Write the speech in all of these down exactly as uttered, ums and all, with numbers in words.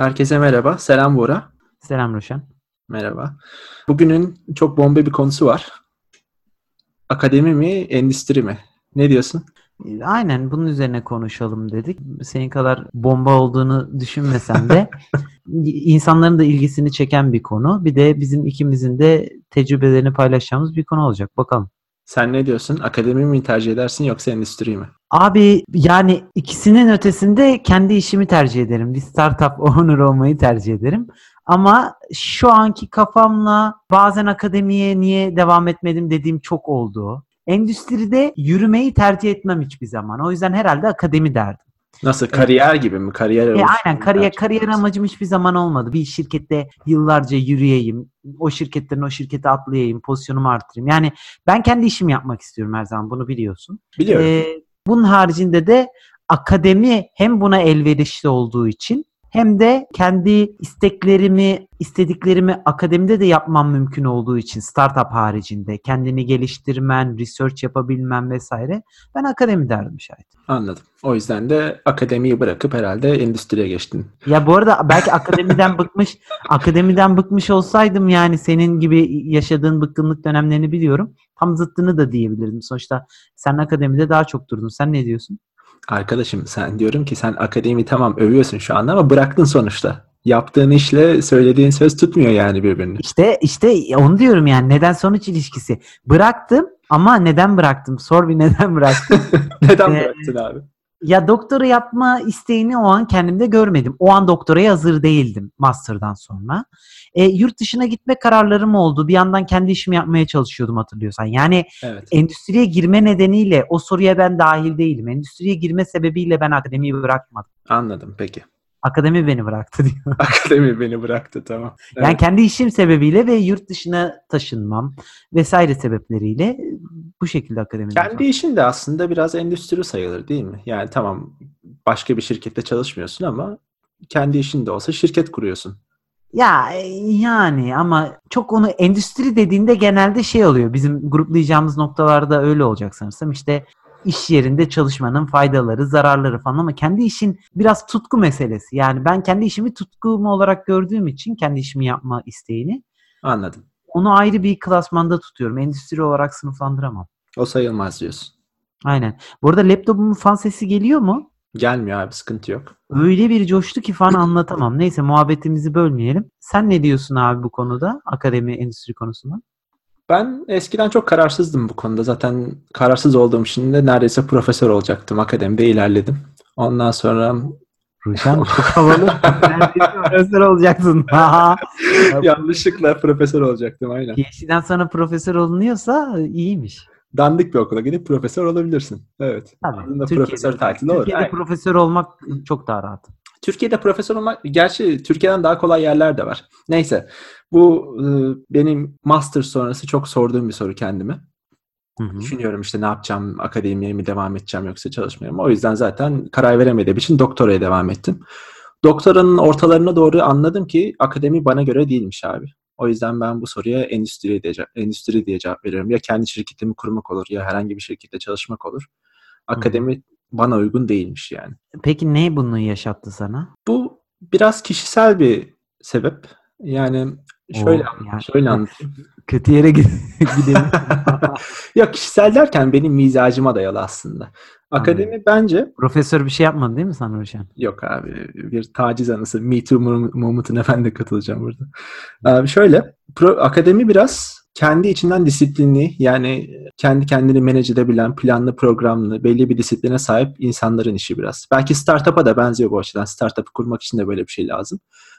Herkese merhaba. Selam Bora. Selam Ruşen. Merhaba. Bugünün çok bomba bir konusu var. Akademi mi, endüstri mi? Ne diyorsun? Aynen bunun üzerine konuşalım dedik. Senin kadar bomba olduğunu düşünmesem de insanların da ilgisini çeken bir konu. Bir de bizim ikimizin de tecrübelerini paylaşacağımız bir konu olacak. Bakalım. Sen ne diyorsun? Akademi mi tercih edersin yoksa endüstri mi? Abi yani ikisinin ötesinde kendi işimi tercih ederim. Bir startup owner olmayı tercih ederim. Ama şu anki kafamla bazen akademiye niye devam etmedim dediğim çok oldu. Endüstride yürümeyi tercih etmem hiçbir zaman. O yüzden herhalde akademi derdim. Nasıl? Kariyer gibi mi? Kariyer e, aynen. Kariyer, kariyer amacım hiçbir zaman olmadı. Bir şirkette yıllarca yürüyeyim. O şirketten o şirkete atlayayım. Pozisyonumu artırayım. Yani ben kendi işimi yapmak istiyorum her zaman. Bunu biliyorsun. Biliyorum. Ee, bunun haricinde de akademi hem buna elverişli olduğu için hem de kendi isteklerimi, istediklerimi akademide de yapmam mümkün olduğu için startup haricinde kendini geliştirmen, research yapabilmen vesaire ben akademi derdim şahit. Anladım. O yüzden de akademiyi bırakıp herhalde endüstriye geçtin. Ya bu arada belki akademiden bıkmış, akademiden bıkmış olsaydım yani senin gibi yaşadığın bıkkınlık dönemlerini biliyorum. Tam zıttını da diyebilirdim. Sonuçta sen akademide daha çok durdun. Sen ne diyorsun? Arkadaşım sen diyorum ki sen akademi tamam övüyorsun şu anda ama bıraktın sonuçta. Yaptığın işle söylediğin söz tutmuyor yani birbirini. İşte işte onu diyorum yani neden sonuç ilişkisi. Bıraktım ama neden bıraktım? Sor bir neden bıraktım? Neden ee, bıraktın abi? Ya doktora yapma isteğini o an kendimde görmedim. O an doktoraya hazır değildim master'dan sonra. E, yurt dışına gitme kararlarım oldu. Bir yandan kendi işimi yapmaya çalışıyordum hatırlıyorsan. Yani evet. Endüstriye girme nedeniyle o soruya ben dahil değilim. Endüstriye girme sebebiyle ben akademiyi bırakmadım. Anladım peki. Akademi beni bıraktı diyor. Akademi beni bıraktı tamam. Evet. Yani kendi işim sebebiyle ve yurt dışına taşınmam vesaire sebepleriyle bu şekilde akademi. Kendi işin de aslında biraz endüstri sayılır değil mi? Yani tamam başka bir şirkette çalışmıyorsun ama kendi işin de olsa şirket kuruyorsun. Ya yani ama çok onu endüstri dediğinde genelde şey oluyor. Bizim gruplayacağımız noktalarda öyle olacak sanırsam işte. İş yerinde çalışmanın faydaları, zararları falan ama kendi işin biraz tutku meselesi. Yani ben kendi işimi tutkum olarak gördüğüm için kendi işimi yapma isteğini. Anladım. Onu ayrı bir klasmanda tutuyorum. Endüstri olarak sınıflandıramam. O sayılmaz diyorsun. Aynen. Bu arada laptopumun fan sesi geliyor mu? Gelmiyor abi sıkıntı yok. Öyle bir coştu ki fan anlatamam. Neyse muhabbetimizi bölmeyelim. Sen ne diyorsun abi bu konuda? Akademi, endüstri konusunda? Ben eskiden çok kararsızdım bu konuda. Zaten kararsız olduğum için de neredeyse profesör olacaktım. Akademide ilerledim. Ondan sonra... Ruşen çok havalı. Profesör olacaksın. Yanlışlıkla profesör olacaktım aynen. Geçiden sonra profesör olunuyorsa iyiymiş. Dandik bir okula gidip profesör olabilirsin. Evet. Tabii. Türkiye'de, profesör Türkiye'de, olur. Türkiye'de profesör olmak çok daha rahat. Türkiye'de profesör olmak, gerçi Türkiye'den daha kolay yerler de var. Neyse, bu e, benim master sonrası çok sorduğum bir soru kendime. Hı hı. Düşünüyorum işte ne yapacağım, akademiye mi devam edeceğim yoksa çalışmaya mı? O yüzden zaten karar veremediğim için doktoraya devam ettim. Doktoranın ortalarına doğru anladım ki akademi bana göre değilmiş abi. O yüzden ben bu soruya endüstri diye, endüstri diye cevap veriyorum. Ya kendi şirketimi kurmak olur ya herhangi bir şirkette çalışmak olur. Akademi... Hı hı. Bana uygun değilmiş yani. Peki ne bunu yaşattı sana? Bu biraz kişisel bir sebep. Yani şöyle, Oo, yani şöyle anlatayım. Kötü yere gidelim. Ya kişisel derken benim mizacıma dayalı aslında. Akademi abi, bence... Profesör bir şey yapmadı değil mi sana Ruşen? Yok abi. Bir taciz anısı. Me Too Moment'ın efendi katılacağım burada. Abi şöyle. Pro, akademi biraz... Kendi içinden disiplinli yani kendi kendini manage edebilen, planlı, programlı, belli bir disipline sahip insanların işi biraz. Belki startup'a da benziyor bu açıdan. Startup'ı kurmak için de böyle bir şey lazım.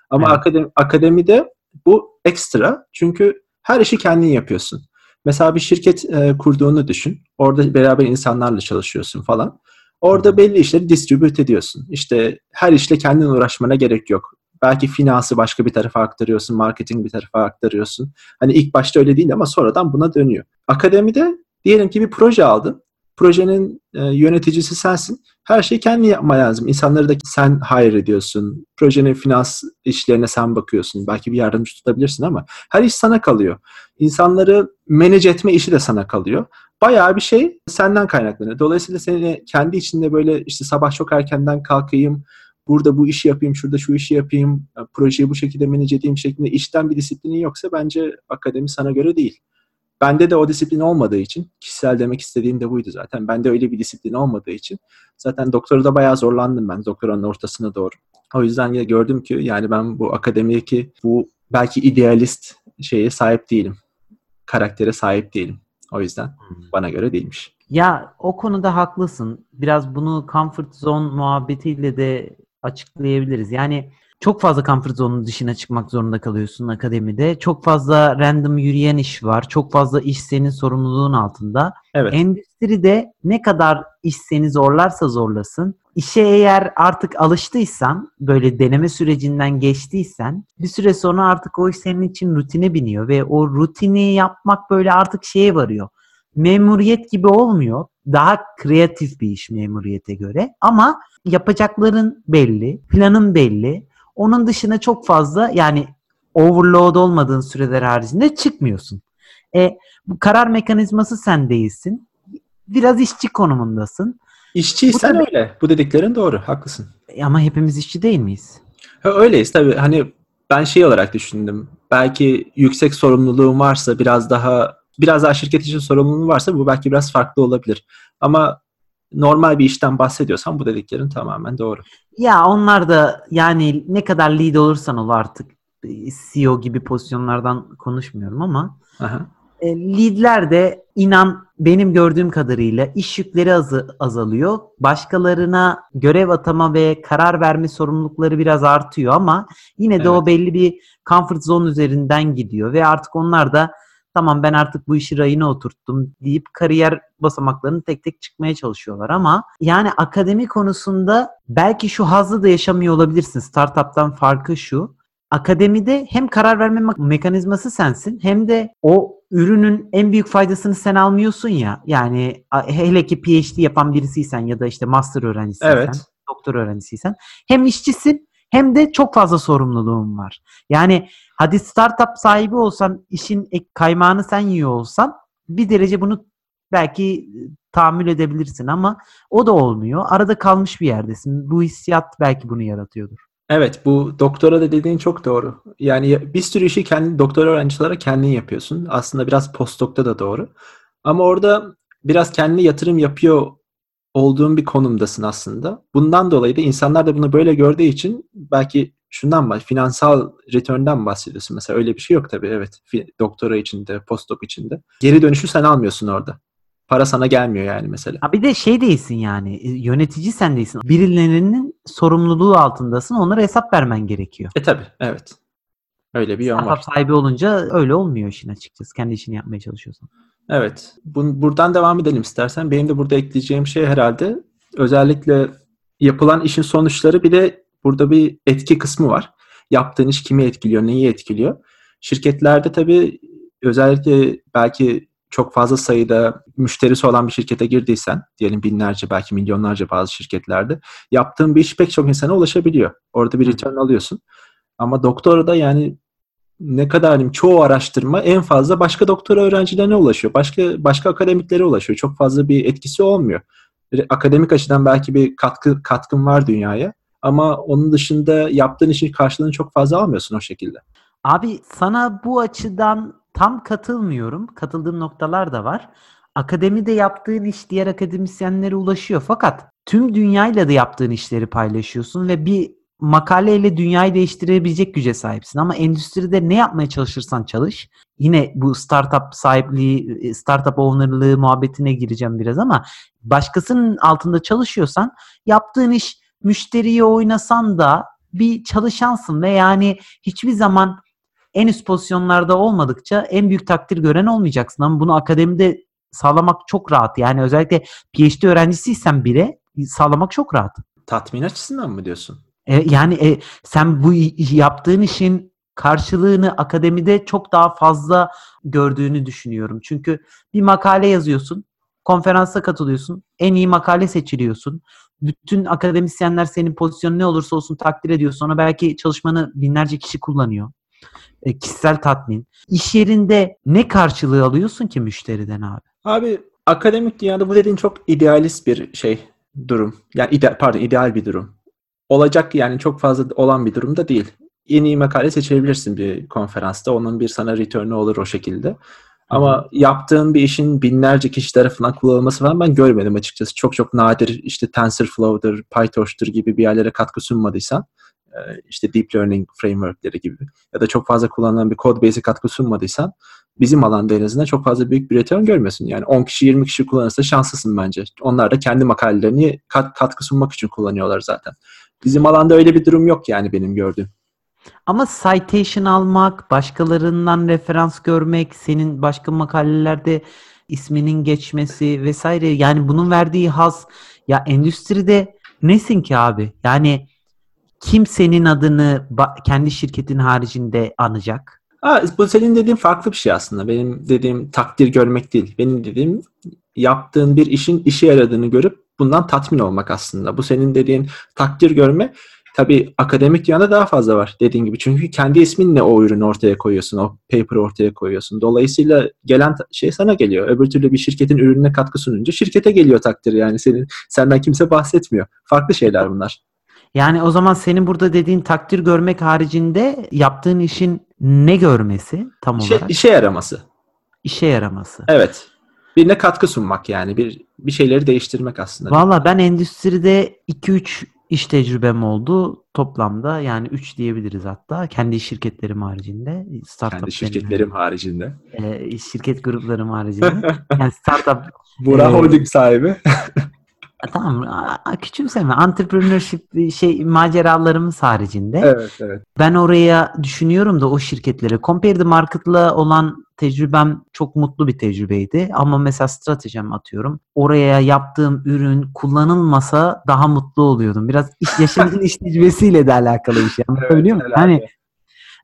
Ama evet. akademi, akademide bu ekstra. Çünkü her işi kendin yapıyorsun. Mesela bir şirket e, kurduğunu düşün. Orada beraber insanlarla çalışıyorsun falan. Orada belli işleri distribute ediyorsun. İşte her işle kendin uğraşmana gerek yok. Belki finansı başka bir tarafa aktarıyorsun, marketing bir tarafa aktarıyorsun. Hani ilk başta öyle değil ama sonradan buna dönüyor. Akademide diyelim ki bir proje aldın. Projenin e, yöneticisi sensin. Her şeyi kendin yapman lazım. İnsanları da sen hire ediyorsun. Projenin finans işlerine sen bakıyorsun. Belki bir yardımcı tutabilirsin ama her iş sana kalıyor. İnsanları manage etme işi de sana kalıyor. Bayağı bir şey senden kaynaklanıyor. Dolayısıyla seni kendi içinde böyle işte sabah çok erkenden kalkayım, burada bu işi yapayım, şurada şu işi yapayım, projeyi bu şekilde manage edeyim şeklinde işten bir disiplinin yoksa bence akademi sana göre değil. Bende de o disiplin olmadığı için, kişisel demek istediğim de buydu zaten. Bende öyle bir disiplin olmadığı için zaten doktora da bayağı zorlandım ben doktoranın ortasına doğru. O yüzden yine gördüm ki yani ben bu akademideki bu belki idealist şeye sahip değilim. Karaktere sahip değilim. O yüzden bana göre değilmiş. Ya o konuda haklısın. Biraz bunu comfort zone muhabbetiyle de açıklayabiliriz. Yani çok fazla comfort zone'un dışına çıkmak zorunda kalıyorsun akademide. Çok fazla random yürüyen iş var. Çok fazla iş senin sorumluluğun altında. Evet. Endüstride ne kadar iş seni zorlarsa zorlasın, İşe eğer artık alıştıysan, böyle deneme sürecinden geçtiysen, bir süre sonra artık o iş senin için rutine biniyor ve o rutini yapmak böyle artık şeye varıyor. Memuriyet gibi olmuyor. Daha kreatif bir iş memuriyete göre ama yapacakların belli, planın belli. Onun dışına çok fazla yani overload olmadığın süreler haricinde çıkmıyorsun. E, bu karar mekanizması sen değilsin. Biraz işçi konumundasın. İşçiysen bu, öyle. Bu dediklerin doğru. Haklısın. Ama hepimiz işçi değil miyiz? Ha, öyleyiz tabii. Hani ben şey olarak düşündüm. Belki yüksek sorumluluğun varsa biraz daha biraz daha şirket için sorumluluğun varsa bu belki biraz farklı olabilir. Ama normal bir işten bahsediyorsan bu dediklerin tamamen doğru. Ya onlar da yani ne kadar lead olursan ol artık C E O gibi pozisyonlardan konuşmuyorum ama aha. Lead'ler de inan benim gördüğüm kadarıyla iş yükleri az, azalıyor. Başkalarına görev atama ve karar verme sorumlulukları biraz artıyor ama yine de evet. O belli bir comfort zone üzerinden gidiyor ve artık onlar da tamam ben artık bu işi rayına oturttum deyip kariyer basamaklarını tek tek çıkmaya çalışıyorlar ama yani akademi konusunda belki şu hazzı da yaşamıyor olabilirsin. Startup'tan farkı şu. Akademide hem karar verme mekanizması sensin hem de o ürünün en büyük faydasını sen almıyorsun ya. Yani hele ki P H D yapan birisiysen ya da işte master öğrencisiysen, evet. Doktor öğrencisiysen hem işçisin hem de çok fazla sorumluluğun var. Yani hadi startup sahibi olsan, işin kaymağını sen yiyor olsan bir derece bunu belki tahammül edebilirsin ama o da olmuyor. Arada kalmış bir yerdesin. Bu hissiyat belki bunu yaratıyordur. Evet, bu doktora da dediğin çok doğru. Yani bir sürü işi kendi doktora öğrencilere kendin yapıyorsun. Aslında biraz postdokta da doğru. Ama orada biraz kendine yatırım yapıyor olduğun bir konumdasın aslında. Bundan dolayı da insanlar da bunu böyle gördüğü için belki şundan bahsediyorsun, finansal return'dan bahsediyorsun. Mesela öyle bir şey yok tabii. Evet, doktora içinde, postdoc içinde. Geri dönüşü sen almıyorsun orada. Para sana gelmiyor yani mesela. Ha bir de şey değilsin yani yönetici sen değilsin. Birilerinin sorumluluğu altındasın. Onlara hesap vermen gerekiyor. E tabii evet. Öyle bir yön var. Startup sahibi olunca öyle olmuyor işin açıkçası. Kendi işini yapmaya çalışıyorsan. Evet. Bun, buradan devam edelim istersen. Benim de burada ekleyeceğim şey herhalde özellikle yapılan işin sonuçları bir de burada bir etki kısmı var. Yaptığın iş kimi etkiliyor, neyi etkiliyor? Şirketlerde tabii özellikle belki çok fazla sayıda müşterisi olan bir şirkete girdiysen, diyelim binlerce belki milyonlarca bazı şirketlerde yaptığın bir iş pek çok insana ulaşabiliyor. Orada bir return alıyorsun. Ama doktorada yani ne kadar diyeyim çoğu araştırma en fazla başka doktora öğrencilerine ulaşıyor. Başka başka akademiklere ulaşıyor. Çok fazla bir etkisi olmuyor. Akademik açıdan belki bir katkı katkın var dünyaya ama onun dışında yaptığın işin karşılığını çok fazla almıyorsun o şekilde. Abi sana bu açıdan tam katılmıyorum. Katıldığım noktalar da var. Akademide yaptığın iş diğer akademisyenlere ulaşıyor. Fakat tüm dünyayla da yaptığın işleri paylaşıyorsun ve bir makaleyle dünyayı değiştirebilecek güce sahipsin. Ama endüstride ne yapmaya çalışırsan çalış. Yine bu startup sahipliği, startup ownerlığı muhabbetine gireceğim biraz ama başkasının altında çalışıyorsan yaptığın iş müşteriye oynasan da bir çalışansın ve yani hiçbir zaman en üst pozisyonlarda olmadıkça en büyük takdir gören olmayacaksın ama bunu akademide sağlamak çok rahat. Yani özellikle P H D öğrencisiysen bile sağlamak çok rahat. Tatmin açısından mı diyorsun? E, yani e, sen bu yaptığın işin karşılığını akademide çok daha fazla gördüğünü düşünüyorum. Çünkü bir makale yazıyorsun, konferansa katılıyorsun, en iyi makale seçiliyorsun. Bütün akademisyenler senin pozisyonun ne olursa olsun takdir ediyor. Sonra belki çalışmanı binlerce kişi kullanıyor. Kişisel tatmin. İş yerinde ne karşılığı alıyorsun ki müşteriden abi? Abi akademik dünyada bu dediğin çok idealist bir şey durum. Yani ide- pardon ideal bir durum. olacak yani çok fazla olan bir durumda değil. En iyi makale seçebilirsin bir konferansta. Onun bir sana return'u olur o şekilde. Ama yaptığın bir işin binlerce kişi tarafından kullanılması falan ben görmedim açıkçası. Çok çok nadir işte TensorFlow'dur, PyTorch'tur gibi bir yerlere katkı sunmadıysan, işte Deep Learning Framework'leri gibi ya da çok fazla kullanılan bir Codebase'e katkı sunmadıysan bizim alanda en azından çok fazla büyük bir return görmüyorsun. Yani on kişi yirmi kişi kullanırsa şanslısın bence. Onlar da kendi makalelerini kat, katkı sunmak için kullanıyorlar zaten. Bizim alanda öyle bir durum yok yani benim gördüğüm. Ama citation almak, başkalarından referans görmek, senin başka makalelerde isminin geçmesi vesaire, yani bunun verdiği haz, ya endüstride nesin ki abi? Yani kimsenin adını kendi şirketin haricinde anacak. Ha, bu senin dediğin farklı bir şey aslında. Benim dediğim takdir görmek değil. Benim dediğim yaptığın bir işin işe yaradığını görüp bundan tatmin olmak aslında. Bu senin dediğin takdir görme. Tabii akademik dünyada daha fazla var dediğin gibi. Çünkü kendi isminle o ürünü ortaya koyuyorsun, o paper'ı ortaya koyuyorsun. Dolayısıyla gelen şey sana geliyor. Öbür türlü bir şirketin ürününe katkı sununca şirkete geliyor takdir. Yani senin senden kimse bahsetmiyor. Farklı şeyler bunlar. Yani o zaman senin burada dediğin takdir görmek haricinde yaptığın işin ne görmesi tam İşe, olarak? İşe yaraması. İşe yaraması. Evet. Birine katkı sunmak yani. Bir bir şeyleri değiştirmek aslında. Valla ben endüstride iki üç İş tecrübem oldu toplamda, yani üç diyebiliriz hatta, kendi şirketlerim haricinde, startup kendi şirketlerim haricinde, e, şirket gruplarım haricinde, yani startup Bora e, holding sahibi. Tamam, küçümseme, entrepreneurship şey maceralarımız haricinde. Evet, evet. Ben oraya düşünüyorum da o şirketlere. Compare the Market'la olan tecrübem çok mutlu bir tecrübeydi. Ama mesela stratejim atıyorum. Oraya yaptığım ürün kullanılmasa daha mutlu oluyordum. Biraz yaşamın iş tecrübesiyle de alakalı bir şey. Evet, biliyor musun? Hani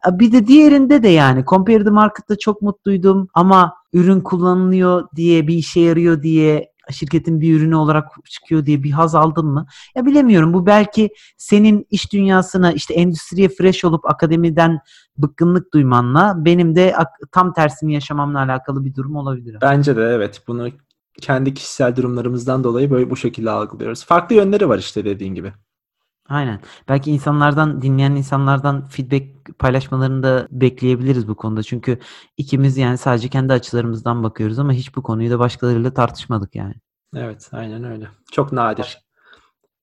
bir de diğerinde de yani Compare the Market'ta çok mutluydum ama ürün kullanılıyor diye, bir işe yarıyor diye, şirketin bir ürünü olarak çıkıyor diye bir haz aldın mı? Ya bilemiyorum. Bu belki senin iş dünyasına, işte endüstriye fresh olup akademiden bıkkınlık duymanla benim de tam tersini yaşamamla alakalı bir durum olabilir. Bence de evet. Bunu kendi kişisel durumlarımızdan dolayı böyle bu şekilde algılıyoruz. Farklı yönleri var işte dediğin gibi. Aynen. Belki insanlardan, dinleyen insanlardan feedback paylaşmalarını da bekleyebiliriz bu konuda. Çünkü ikimiz yani sadece kendi açılarımızdan bakıyoruz ama hiç bu konuyu da başkalarıyla tartışmadık yani. Evet, aynen öyle. Çok nadir.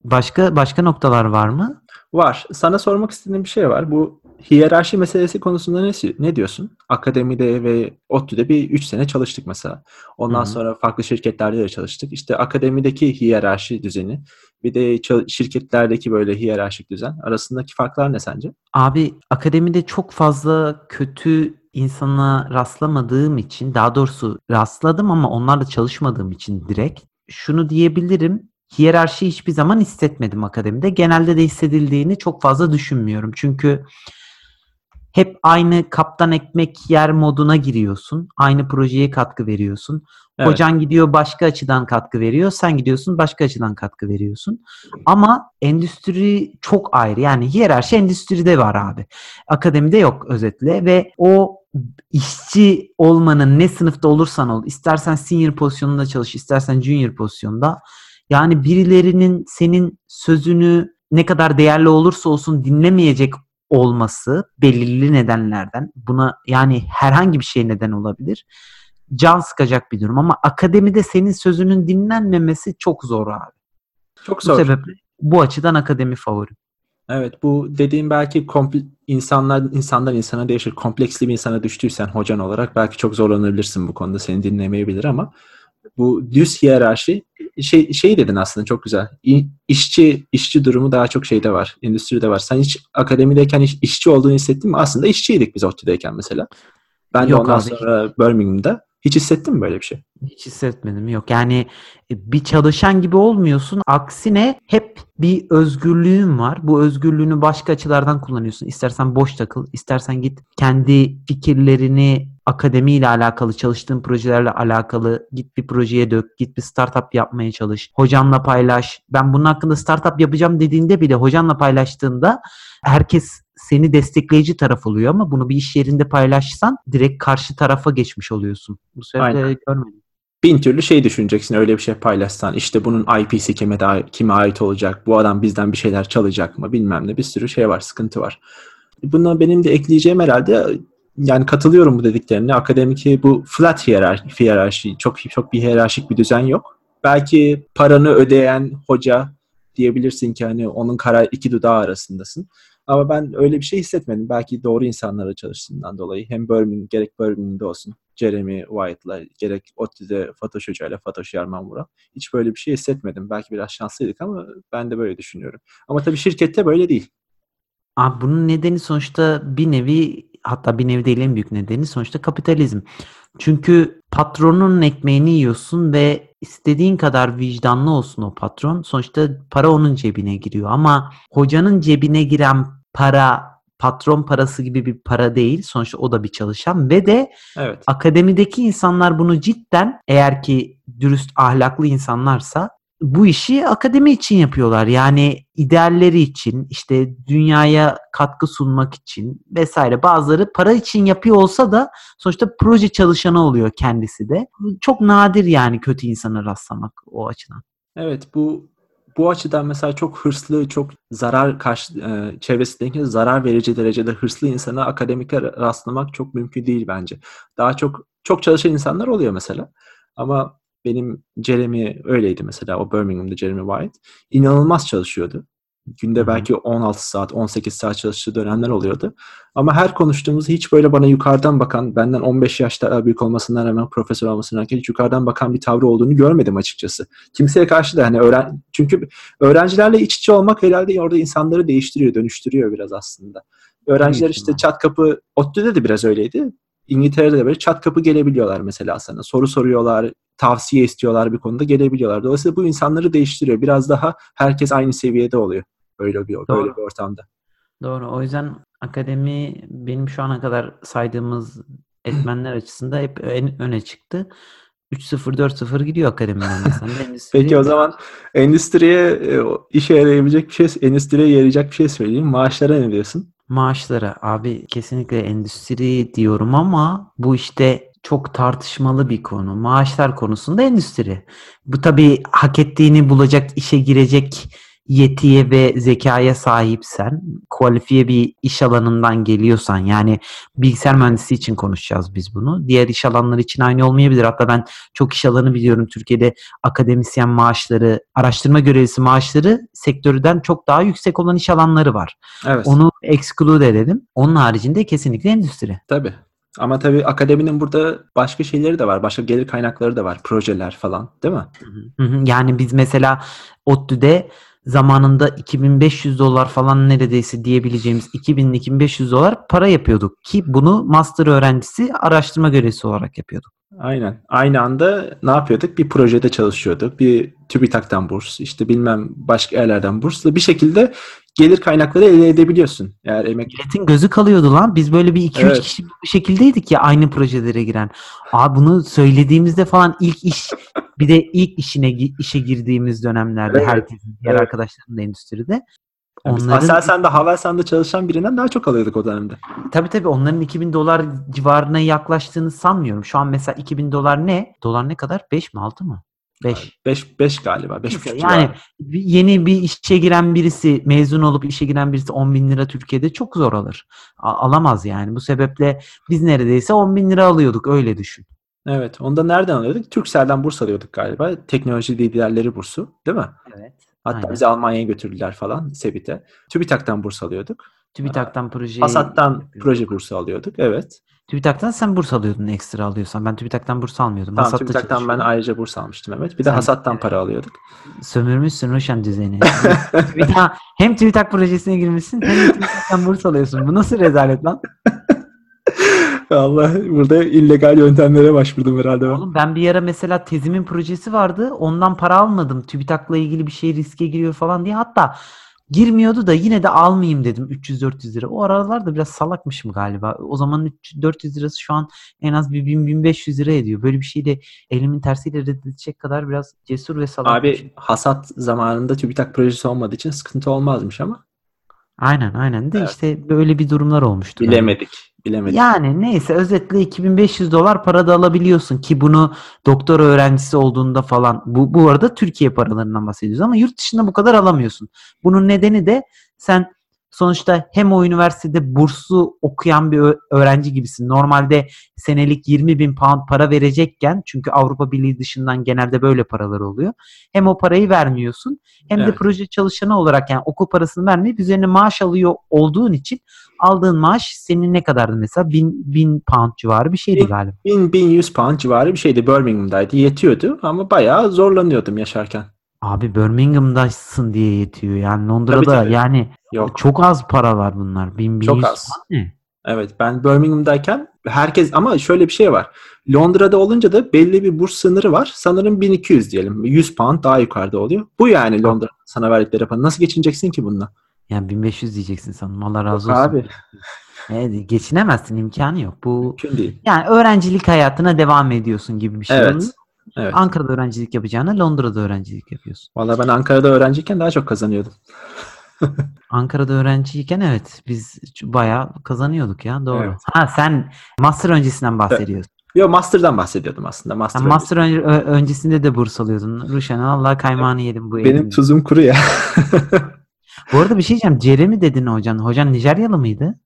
Başka başka noktalar var mı? Var. Sana sormak istediğim bir şey var. Bu hiyerarşi meselesi konusunda ne, ne diyorsun? Akademide ve ODTÜ'de bir üç sene çalıştık mesela. Ondan Hı-hı. sonra farklı şirketlerde de çalıştık. İşte akademideki hiyerarşi düzeni, bir de şirketlerdeki böyle hiyerarşik düzen arasındaki farklar ne sence? Abi akademide çok fazla kötü insana rastlamadığım için, daha doğrusu rastladım ama onlarla çalışmadığım için direkt şunu diyebilirim. Hiyerarşi hiçbir zaman hissetmedim akademide. Genelde de hissedildiğini çok fazla düşünmüyorum. Çünkü hep aynı kaptan ekmek yer moduna giriyorsun. Aynı projeye katkı veriyorsun. Evet. Hocan gidiyor başka açıdan katkı veriyor. Sen gidiyorsun başka açıdan katkı veriyorsun. Ama endüstri çok ayrı. Yani hiyerarşi endüstride var abi. Akademide yok özetle ve o işçi olmanın, ne sınıfta olursan ol, istersen senior pozisyonunda çalış, istersen junior pozisyonda, yani birilerinin senin sözünü ne kadar değerli olursa olsun dinlemeyecek olması belirli nedenlerden, buna yani herhangi bir şey neden olabilir, can sıkacak bir durum. Ama akademide senin sözünün dinlenmemesi çok zor abi. Çok zor. Bu sebeple bu açıdan akademi favorim. Evet, bu dediğim belki komple- insanlar insandan insana değişir. Kompleksli bir insana düştüysen hocan olarak belki çok zorlanabilirsin bu konuda, seni dinlemeyebilir ama bu düz hiyerarşi şey şey dedin aslında çok güzel. İşçi işçi durumu daha çok şeyde var. Endüstride var. Sen hiç akademideyken hiç işçi olduğunu hissettin mi? Aslında işçiydik biz ODTÜ'deyken mesela. Ben de ondan abi. sonra Birmingham'da hiç hissettin mi böyle bir şey? Hiç hissetmedim. Yok. Yani bir çalışan gibi olmuyorsun. Aksine hep bir özgürlüğün var. Bu özgürlüğünü başka açılardan kullanıyorsun. İstersen boş takıl, istersen git kendi fikirlerini akademiyle alakalı, çalıştığın projelerle alakalı git bir projeye dök, git bir startup yapmaya çalış, hocanla paylaş. Ben bunun hakkında startup yapacağım dediğinde bile, hocanla paylaştığında herkes seni destekleyici taraf oluyor ama bunu bir iş yerinde paylaşsan direkt karşı tarafa geçmiş oluyorsun. Bu sebeple görmedim. bin türlü şey düşüneceksin öyle bir şey paylaşsan. İşte bunun I P'si kime, da, kime ait olacak? Bu adam bizden bir şeyler çalacak mı? Bilmem ne, bir sürü şey var, sıkıntı var. Buna benim de ekleyeceğim herhalde, yani katılıyorum bu dediklerine. Akademik bu flat hiyerarşi, hiyerarşi çok çok bir hiyerarşik bir düzen yok. Belki paranı ödeyen hoca diyebilirsin ki hani onun kara iki dudağı arasındasın. Ama ben öyle bir şey hissetmedim. Belki doğru insanlara çalıştığımdan dolayı. Hem Birmingham, gerek Birmingham'da olsun Jeremy White'la, gerek O D T Ü'de Fatoş Hoca'yla, Fatoş Yarman Bora. Hiç böyle bir şey hissetmedim. Belki biraz şanslıydık ama ben de böyle düşünüyorum. Ama tabii şirkette böyle değil. Abi bunun nedeni sonuçta bir nevi, hatta bir nevi değil en büyük nedeni sonuçta kapitalizm. Çünkü patronun ekmeğini yiyorsun ve istediğin kadar vicdanlı olsun o patron, sonuçta para onun cebine giriyor. Ama hocanın cebine giren para patron parası gibi bir para değil. Sonuçta o da bir çalışan ve de evet, akademideki insanlar bunu cidden, eğer ki dürüst ahlaklı insanlarsa, bu işi akademi için yapıyorlar. Yani idealleri için, işte dünyaya katkı sunmak için vesaire. Bazıları para için yapıyor olsa da sonuçta proje çalışanı oluyor kendisi de. Çok nadir yani kötü insana rastlamak o açıdan. Evet, bu bu açıdan mesela çok hırslı, çok zarar karşı e, çevresindeki zarar verici derecede hırslı insana akademikte rastlamak çok mümkün değil bence. Daha çok çok çalışan insanlar oluyor mesela. Ama benim Jeremy öyleydi mesela, o Birmingham'da Jeremy White. İnanılmaz çalışıyordu. Günde belki on altı saat, on sekiz saat çalıştığı dönemler oluyordu. Ama her konuştuğumuz hiç böyle bana yukarıdan bakan, benden on beş yaş daha büyük olmasından rağmen, profesör olmasından rağmen hiç yukarıdan bakan bir tavrı olduğunu görmedim açıkçası. Kimseye karşı da hani öğren... Çünkü öğrencilerle iç içe olmak herhalde orada insanları değiştiriyor, dönüştürüyor biraz aslında. Öğrenciler işte çat kapı, O D T Ü'de de biraz öyleydi. İngiltere'de de böyle çat kapı gelebiliyorlar mesela sana. Soru soruyorlar, tavsiye istiyorlar bir konuda, gelebiliyorlar. Dolayısıyla bu insanları değiştiriyor. Biraz daha herkes aynı seviyede oluyor böyle bir, böyle bir ortamda. Doğru. O yüzden akademi benim şu ana kadar saydığımız etmenler açısından hep en öne çıktı. üç sıfır dört sıfır gidiyor akademiden mesela. Peki o zaman endüstriye işe yarayabilecek bir şey, endüstriye yarayacak bir şey söyleyeyim. Maaşlara ne diyorsun? Maaşlara abi kesinlikle endüstri diyorum ama bu işte çok tartışmalı bir konu. Maaşlar konusunda endüstri. Bu tabii hak ettiğini bulacak, işe girecek yetiye ve zekaya sahipsen, kualifiye bir iş alanından geliyorsan, yani bilgisayar mühendisi için konuşacağız biz bunu. Diğer iş alanları için aynı olmayabilir. Hatta ben çok iş alanı biliyorum. Türkiye'de akademisyen maaşları, araştırma görevlisi maaşları sektörden çok daha yüksek olan iş alanları var. Evet. Onu exclude edelim. Onun haricinde kesinlikle endüstri. Tabii. Ama tabii akademinin burada başka şeyleri de var. Başka gelir kaynakları da var. Projeler falan, değil mi? Yani biz mesela O D T Ü'de zamanında iki bin beş yüz dolar falan neredeyse diyebileceğimiz iki bin iki bin beş yüz dolar para yapıyorduk. Ki bunu master öğrencisi araştırma görevlisi olarak yapıyorduk. Aynen. Aynı anda ne yapıyorduk? Bir projede çalışıyorduk. Bir TÜBİTAK'tan burs, işte bilmem başka yerlerden bursla bir şekilde gelir kaynakları elde edebiliyorsun. Eğer emek... Milletin gözü kalıyordu lan. Biz böyle bir iki üç evet, kişi bu şekildeydik ya aynı projelere giren. Aa, bunu söylediğimizde falan ilk iş bir de ilk işine işe girdiğimiz dönemlerde evet, herkesin, diğer evet, arkadaşların da endüstride. Yani onların... Aselsan'da, Havelsan'da çalışan birinden daha çok alıyorduk o dönemde. Tabii tabii onların iki bin dolar civarına yaklaştığını sanmıyorum. Şu an mesela iki bin dolar ne? Dolar ne kadar? beş mi altı mı? beş beş beş galiba. beş buçuk yani bir, yeni bir işe giren birisi, mezun olup işe giren birisi on bin lira Türkiye'de çok zor alır. A- alamaz yani. Bu sebeple biz neredeyse on bin lira alıyorduk. Öyle düşün. Evet. Onu da nereden alıyorduk? Turkcell'den burs alıyorduk galiba. Teknoloji liderleri bursu. Değil mi? Evet. Hatta aynen, bizi Almanya'ya götürdüler falan SEBİT'e. TÜBİTAK'tan burs alıyorduk. TÜBİTAK'tan proje... Hasat'tan proje bursu alıyorduk. Evet. TÜBİTAK'tan sen burs alıyordun ekstra alıyorsan. Ben TÜBİTAK'tan burs almıyordum. Tamam, TÜBİTAK'tan ben ayrıca burs almıştım evet. Bir de sen, Hasat'tan e, para alıyorduk. Sömürmüşsün Ruşen düzeni. TÜBİTAK, hem TÜBİTAK projesine girmişsin hem TÜBİTAK'tan burs alıyorsun. Bu nasıl rezalet lan? Allah, burada illegal yöntemlere başvurdum herhalde. Oğlum ben bir ara mesela tezimin projesi vardı. Ondan para almadım. TÜBİTAK'la ilgili bir şey riske giriyor falan diye. Hatta girmiyordu da yine de almayayım dedim üç yüz dört yüz lira. O aralar da biraz salakmışım galiba. O zaman üç yüz dört yüz lirası şu an en az bir bin beş yüz lira ediyor. Böyle bir şeyi de elimin tersiyle reddedecek kadar biraz cesur ve salakmışım. Abi Hasat zamanında TÜBİTAK projesi olmadığı için sıkıntı olmazmış ama. Aynen aynen de Evet. işte böyle bir durumlar olmuştu galiba. Bilemedik. Bilemedik. Yani neyse, özetle iki bin beş yüz dolar para da alabiliyorsun ki bunu doktora öğrencisi olduğunda falan, bu, bu arada Türkiye paralarından bahsediyoruz ama yurt dışında bu kadar alamıyorsun. Bunun nedeni de sen sonuçta hem o üniversitede burslu okuyan bir öğrenci gibisin. Normalde senelik yirmi bin pound para verecekken, çünkü Avrupa Birliği dışından genelde böyle paralar oluyor. Hem o parayı vermiyorsun hem Evet. de proje çalışanı olarak, yani okul parasını vermeyip üzerine maaş alıyor olduğun için aldığın maaş senin ne kadardı mesela? bin pound civarı bir şeydi galiba. bin yüz pound civarı bir şeydi. Birmingham'daydı. Yetiyordu ama bayağı zorlanıyordum yaşarken. Abi Birmingham'dasın diye yetiyor. Yani Londra'da tabii, tabii. yani Yok. çok az para var bunlar. bin, bin yüz çok az. Ne? Evet, ben Birmingham'dayken herkes, ama şöyle bir şey var. Londra'da olunca da belli bir burs sınırı var. Sanırım bin iki yüz diyelim. yüz pound daha yukarıda oluyor. Bu yani Londra sana verdikleri para. Nasıl geçineceksin ki bununla? Yani bin beş yüz diyeceksin sanırım. Allah razı olsun. Abi. Evet, geçinemezsin, imkanı yok. Bu mümkün değil. Yani öğrencilik hayatına devam ediyorsun gibi bir şey. Evet. Olur. Evet. Ankara'da öğrencilik yapacağına Londra'da öğrencilik yapıyorsun. Vallahi ben Ankara'da öğrenciyken daha çok kazanıyordum. Ankara'da öğrenciyken evet biz bayağı kazanıyorduk ya, doğru. Evet. Ha, sen master öncesinden bahsediyorsun. Evet. Yok, master'dan bahsediyordum aslında. Master, yani master öncesinde. Ön- öncesinde de burs alıyordun. Ruşen, Allah kaymağını yedim bu. Benim elimde. Tuzum kuru ya. Bu arada bir şey diyeceğim. Jeremy dedin hocan. Hocan Nijeryalı mıydı?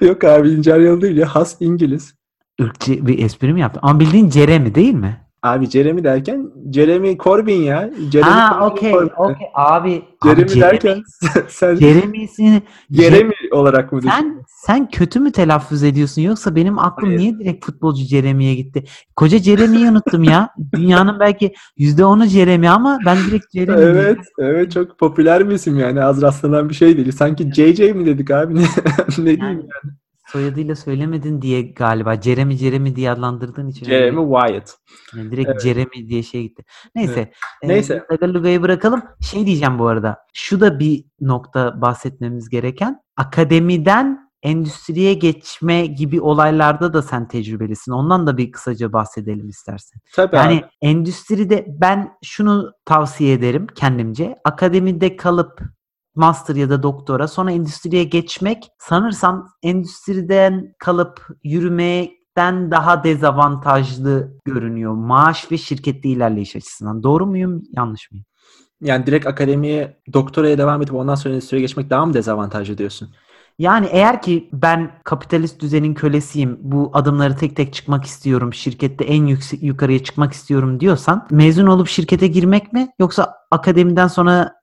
Yok abi, Nijeryalı değil ya. Has İngiliz. Irkçı bir espri mi yaptın? Ama bildiğin Jeremy değil mi? Abi Jeremy derken Jeremy Corbyn ya. Jeremy ha okey okey abi. Jeremy, abi, Jeremy derken sen Jeremy'sini Jeremy olarak mı düşünüyorsun? Sen, sen kötü mü telaffuz ediyorsun yoksa benim aklım Hayır. niye direkt futbolcu Jeremy'ye gitti? Koca Jeremy'yi unuttum ya. Dünyanın belki yüzde onu Jeremy ama ben direkt Jeremy. Evet evet, çok popüler bir isim yani, az rastlanan bir şey değil. Sanki J J mi dedik abi? Ne, ne diyeyim yani. yani. Soyadıyla söylemedin diye galiba Jeremy Jeremy diye adlandırdığın için. Jeremy White. Yani direkt evet. Jeremy diye şey gitti. Neyse. Evet. Neyse. Tagaloga'yı bırakalım. Şey diyeceğim bu arada. Şu da bir nokta bahsetmemiz gereken. Akademiden endüstriye geçme gibi olaylarda da sen tecrübelisin. Ondan da bir kısaca bahsedelim istersen. Tabii. Yani abi. Endüstride ben şunu tavsiye ederim kendimce. Akademide kalıp master ya da doktora, sonra endüstriye geçmek sanırsam endüstriden kalıp yürümekten daha dezavantajlı görünüyor. Maaş ve şirkette ilerleyiş açısından. Doğru muyum, yanlış mıyım? Yani direkt akademiye, doktoraya devam edip ondan sonra endüstriye geçmek daha mı dezavantajlı diyorsun? Yani eğer ki ben kapitalist düzenin kölesiyim, bu adımları tek tek çıkmak istiyorum, şirkette en yüksek yukarıya çıkmak istiyorum diyorsan mezun olup şirkete girmek mi yoksa akademiden sonra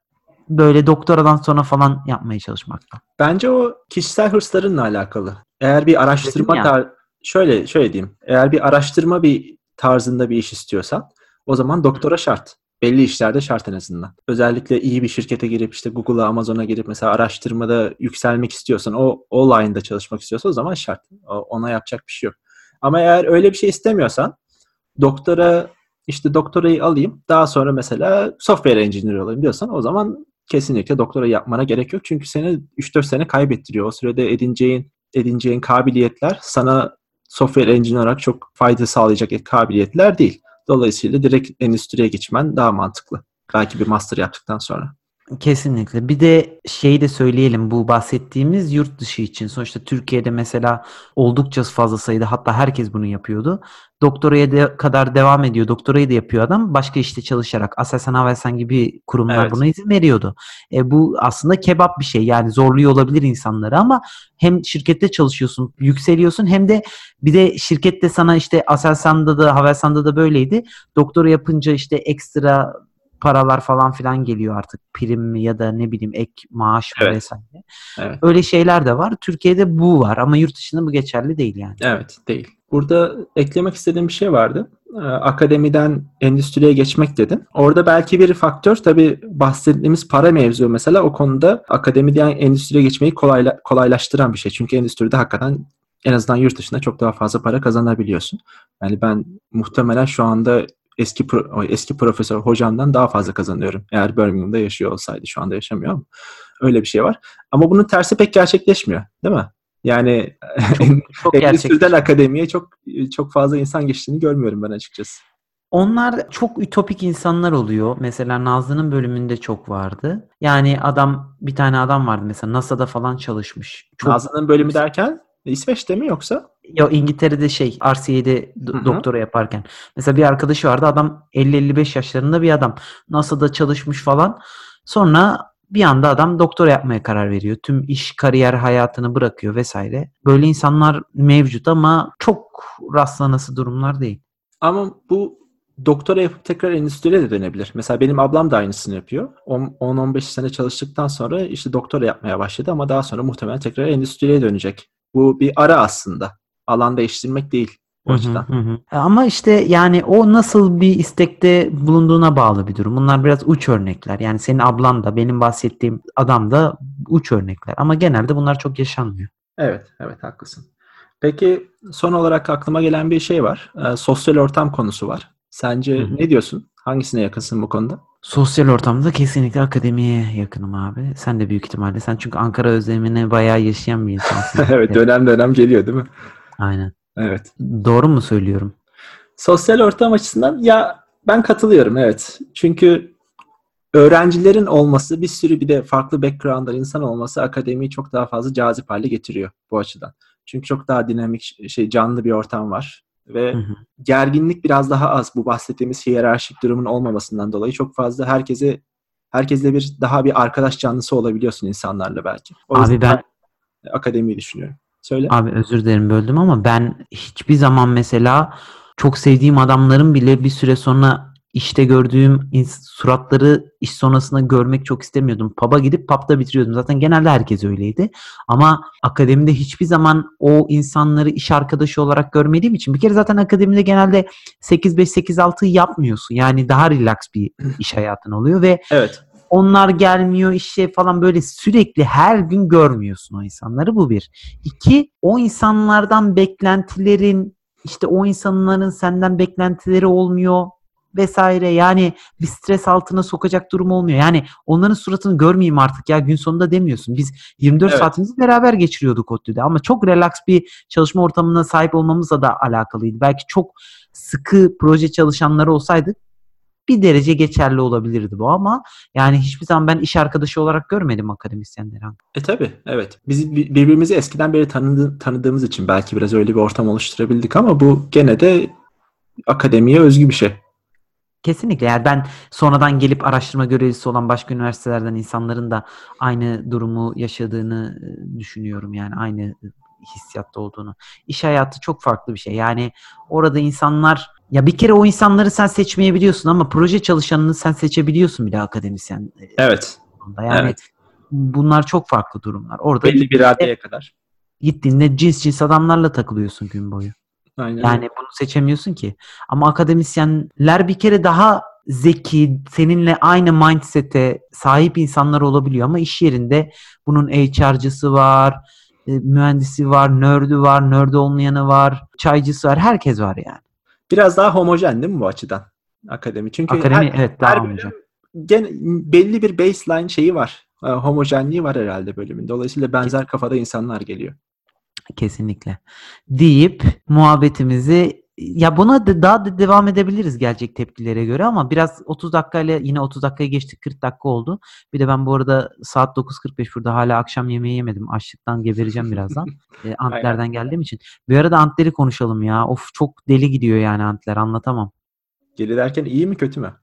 böyle doktoradan sonra falan yapmaya çalışmaktan? Bence o kişisel hırslarınla alakalı. Eğer bir araştırma tar- şöyle şöyle diyeyim. Eğer bir araştırma bir tarzında bir iş istiyorsan o zaman doktora şart. Belli işlerde şart en azından. Özellikle iyi bir şirkete girip işte Google'a, Amazon'a girip mesela araştırmada yükselmek istiyorsan, o online'da çalışmak istiyorsan o zaman şart. O, ona yapacak bir şey yok. Ama eğer öyle bir şey istemiyorsan doktora, işte doktorayı alayım daha sonra mesela software engineer olayım diyorsan o zaman kesinlikle doktora yapmana gerek yok. Çünkü seni üç dört sene kaybettiriyor. O sürede edineceğin, edineceğin kabiliyetler sana software engineer olarak çok fayda sağlayacak kabiliyetler değil. Dolayısıyla direkt endüstriye geçmen daha mantıklı. Belki bir master yaptıktan sonra. Kesinlikle. Bir de şeyi de söyleyelim, bu bahsettiğimiz yurt dışı için. Sonuçta Türkiye'de mesela oldukça fazla sayıda, hatta herkes bunu yapıyordu. Doktoraya de kadar devam ediyor. Doktorayı da yapıyor adam. Başka işte çalışarak. Aselsan, Havelsan gibi kurumlar evet. buna izin veriyordu. E, bu aslında kebap bir şey. Yani zorluyor olabilir insanları ama hem şirkette çalışıyorsun, yükseliyorsun, hem de bir de şirkette sana işte Aselsan'da da Havelsan'da da böyleydi. Doktora yapınca işte ekstra paralar falan filan geliyor artık. Prim ya da ne bileyim ek maaş evet. vesaire. Evet. Öyle şeyler de var. Türkiye'de bu var ama yurt dışında bu geçerli değil yani. Evet, değil. Burada eklemek istediğim bir şey vardı. Akademiden endüstriye geçmek dedin. Orada belki bir faktör tabii bahsettiğimiz para mevzu mesela, o konuda akademiden endüstriye geçmeyi kolayla, kolaylaştıran bir şey. Çünkü endüstride hakikaten en azından yurt dışında çok daha fazla para kazanabiliyorsun. Yani ben muhtemelen şu anda Eski pro, eski profesör hocamdan daha fazla kazanıyorum. Eğer Birmingham'da yaşıyor olsaydı, şu anda yaşamıyor ama öyle bir şey var. Ama bunun tersi pek gerçekleşmiyor, değil mi? Yani çok, çok endüstriden akademiye çok çok fazla insan geçtiğini görmüyorum ben açıkçası. Onlar çok ütopik insanlar oluyor. Mesela Nazlı'nın bölümünde çok vardı. Yani adam, bir tane adam vardı mesela NASA'da falan çalışmış. Çok... Nazlı'nın bölümü derken İsveç'te mi yoksa? Ya İngiltere'de şey R C A'de do- doktora yaparken. Mesela bir arkadaşı vardı, adam elli elli beş yaşlarında bir adam. NASA'da çalışmış falan. Sonra bir anda adam doktora yapmaya karar veriyor. Tüm iş, kariyer hayatını bırakıyor vesaire. Böyle insanlar mevcut ama çok rastlanası durumlar değil. Ama bu doktora yapıp tekrar endüstriye de dönebilir. Mesela benim ablam da aynısını yapıyor. on on beş sene çalıştıktan sonra işte doktora yapmaya başladı ama daha sonra muhtemelen tekrar endüstriye dönecek. Bu bir ara aslında. Alan değiştirmek değil o açıdan. Hı hı hı. Ama işte yani o nasıl bir istekte bulunduğuna bağlı bir durum. Bunlar biraz uç örnekler. Yani senin ablan da benim bahsettiğim adam da uç örnekler. Ama genelde bunlar çok yaşanmıyor. Evet, evet haklısın. Peki son olarak aklıma gelen bir şey var. E, sosyal ortam konusu var. Sence hı. ne diyorsun? Hangisine yakınsın bu konuda? Sosyal ortamda kesinlikle akademiye yakınım abi. Sen de büyük ihtimalle. Sen çünkü Ankara özlemini bayağı yaşayan bir insansın. Evet, dönem dönem geliyor değil mi? Aynen. Evet. Doğru mu söylüyorum? Sosyal ortam açısından ya ben katılıyorum, evet. Çünkü öğrencilerin olması, bir sürü bir de farklı background'dan insan olması akademiyi çok daha fazla cazip hale getiriyor bu açıdan. Çünkü çok daha dinamik, şey canlı bir ortam var. Ve hı hı. gerginlik biraz daha az. Bu bahsettiğimiz hiyerarşik durumun olmamasından dolayı çok fazla herkese herkesle bir daha bir arkadaş canlısı olabiliyorsun insanlarla belki. O Abi ben akademiyi düşünüyorum. Söyle. Abi özür dilerim böldüm ama ben hiçbir zaman mesela çok sevdiğim adamların bile bir süre sonra işte gördüğüm suratları iş sonrasında görmek çok istemiyordum. Pub'a gidip pub'da bitiriyordum. Zaten genelde herkes öyleydi. Ama akademide hiçbir zaman o insanları iş arkadaşı olarak görmediğim için, bir kere zaten akademide genelde sekiz beş sekiz altı yapmıyorsun. Yani daha relax bir iş hayatın oluyor ve evet. Onlar gelmiyor işe falan, böyle sürekli her gün görmüyorsun o insanları. Bu bir. İki, o insanlardan beklentilerin, işte o insanların senden beklentileri olmuyor vesaire. Yani bir stres altına sokacak durum olmuyor. Yani onların suratını görmeyeyim artık ya gün sonunda demiyorsun. Biz yirmi dört evet. saatimizi beraber geçiriyorduk ODTÜ'de ama çok relax bir çalışma ortamına sahip olmamızla da alakalıydı. Belki çok sıkı proje çalışanları olsaydık bir derece geçerli olabilirdi bu ama yani hiçbir zaman ben iş arkadaşı olarak görmedim akademisyenleri. E tabii, evet. Biz birbirimizi eskiden beri tanıdı, tanıdığımız için belki biraz öyle bir ortam oluşturabildik ama bu gene de akademiye özgü bir şey. Kesinlikle. Yani ben sonradan gelip araştırma görevlisi olan başka üniversitelerden insanların da aynı durumu yaşadığını düşünüyorum. Yani aynı hissiyatta olduğunu. İş hayatı çok farklı bir şey. Yani orada insanlar, ya bir kere o insanları sen seçmeyebiliyorsun ama proje çalışanını sen seçebiliyorsun bile akademisyen. Evet. Yani evet. Bunlar çok farklı durumlar. Orada belli bir raddeye kadar. Gittiğinde cins cins adamlarla takılıyorsun gün boyu. Aynen. Yani bunu seçemiyorsun ki. Ama akademisyenler bir kere daha zeki, seninle aynı mindset'e sahip insanlar olabiliyor ama iş yerinde bunun H R'cısı var, mühendisi var, nerd'ü var, nerd'ü olmayanı var, çaycısı var, herkes var yani. Biraz daha homojen değil mi bu açıdan akademi? Çünkü akademi, her, evet, daha her bölüm gene, belli bir baseline şeyi var, homojenliği var herhalde bölümün. Dolayısıyla benzer kafada insanlar geliyor. Kesinlikle. Deyip muhabbetimizi, ya buna da daha da devam edebiliriz gelecek tepkilere göre ama biraz otuz dakikayla, yine otuz dakikaya geçtik, kırk dakika oldu. Bir de ben bu arada saat dokuz kırk beş burada, hala akşam yemeği yemedim. Açlıktan gebereceğim birazdan. e, Antler'den geldiğim için. Bir arada Antler'i konuşalım ya. Of, çok deli gidiyor yani Antler, anlatamam. Deli derken iyi mi kötü mü?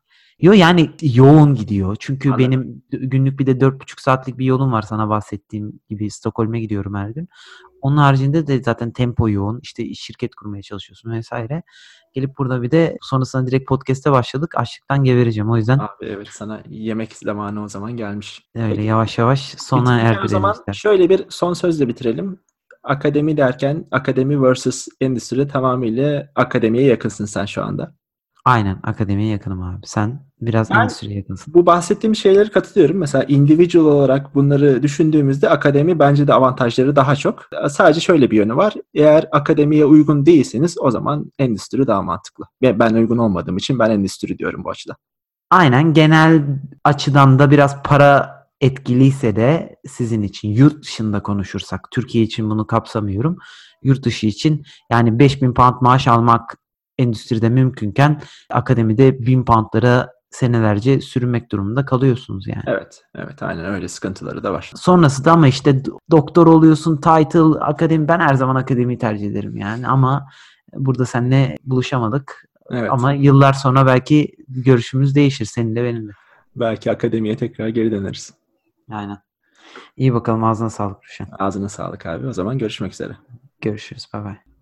Yok yani yoğun gidiyor. Çünkü anladım. Benim günlük bir de dört buçuk saatlik bir yolum var, sana bahsettiğim gibi Stockholm'e gidiyorum her gün. Onun haricinde de zaten tempo yoğun. İşte şirket kurmaya çalışıyorsun vesaire. Gelip burada bir de sonrasında direkt podcast'e başladık. Açlıktan gebereceğim o yüzden. Abi evet, sana yemek zamanı o zaman gelmiş. Öyle. Peki, yavaş yavaş sona erdirelim. O zaman ister. Şöyle bir son sözle bitirelim. Akademi derken akademi versus endüstri, tamamıyla akademiye yakınsın sen şu anda. Aynen, akademiye yakınım abi. Sen biraz endüstriye yakınsın. Bu bahsettiğim şeylere katılıyorum. Mesela individual olarak bunları düşündüğümüzde akademi bence de avantajları daha çok. Sadece şöyle bir yönü var. Eğer akademiye uygun değilseniz o zaman endüstri daha mantıklı. Ve ben uygun olmadığım için ben endüstri diyorum bu açıdan. Aynen, genel açıdan da biraz para etkiliyse de sizin için, yurt dışında konuşursak, Türkiye için bunu kapsamıyorum. Yurt dışı için yani beş bin pound maaş almak endüstride mümkünken akademide bin poundlara senelerce sürünmek durumunda kalıyorsunuz yani. Evet, evet aynen öyle sıkıntıları da var. Sonrası da ama işte doktor oluyorsun, title, akademi. Ben her zaman akademiyi tercih ederim yani ama burada seninle buluşamadık. Evet. Ama yıllar sonra belki görüşümüz değişir seninle benimle. Belki akademiye tekrar geri döneriz. Aynen. İyi bakalım, ağzına sağlık Ruşen. Ağzına sağlık abi. O zaman görüşmek üzere. Görüşürüz. Bye bye.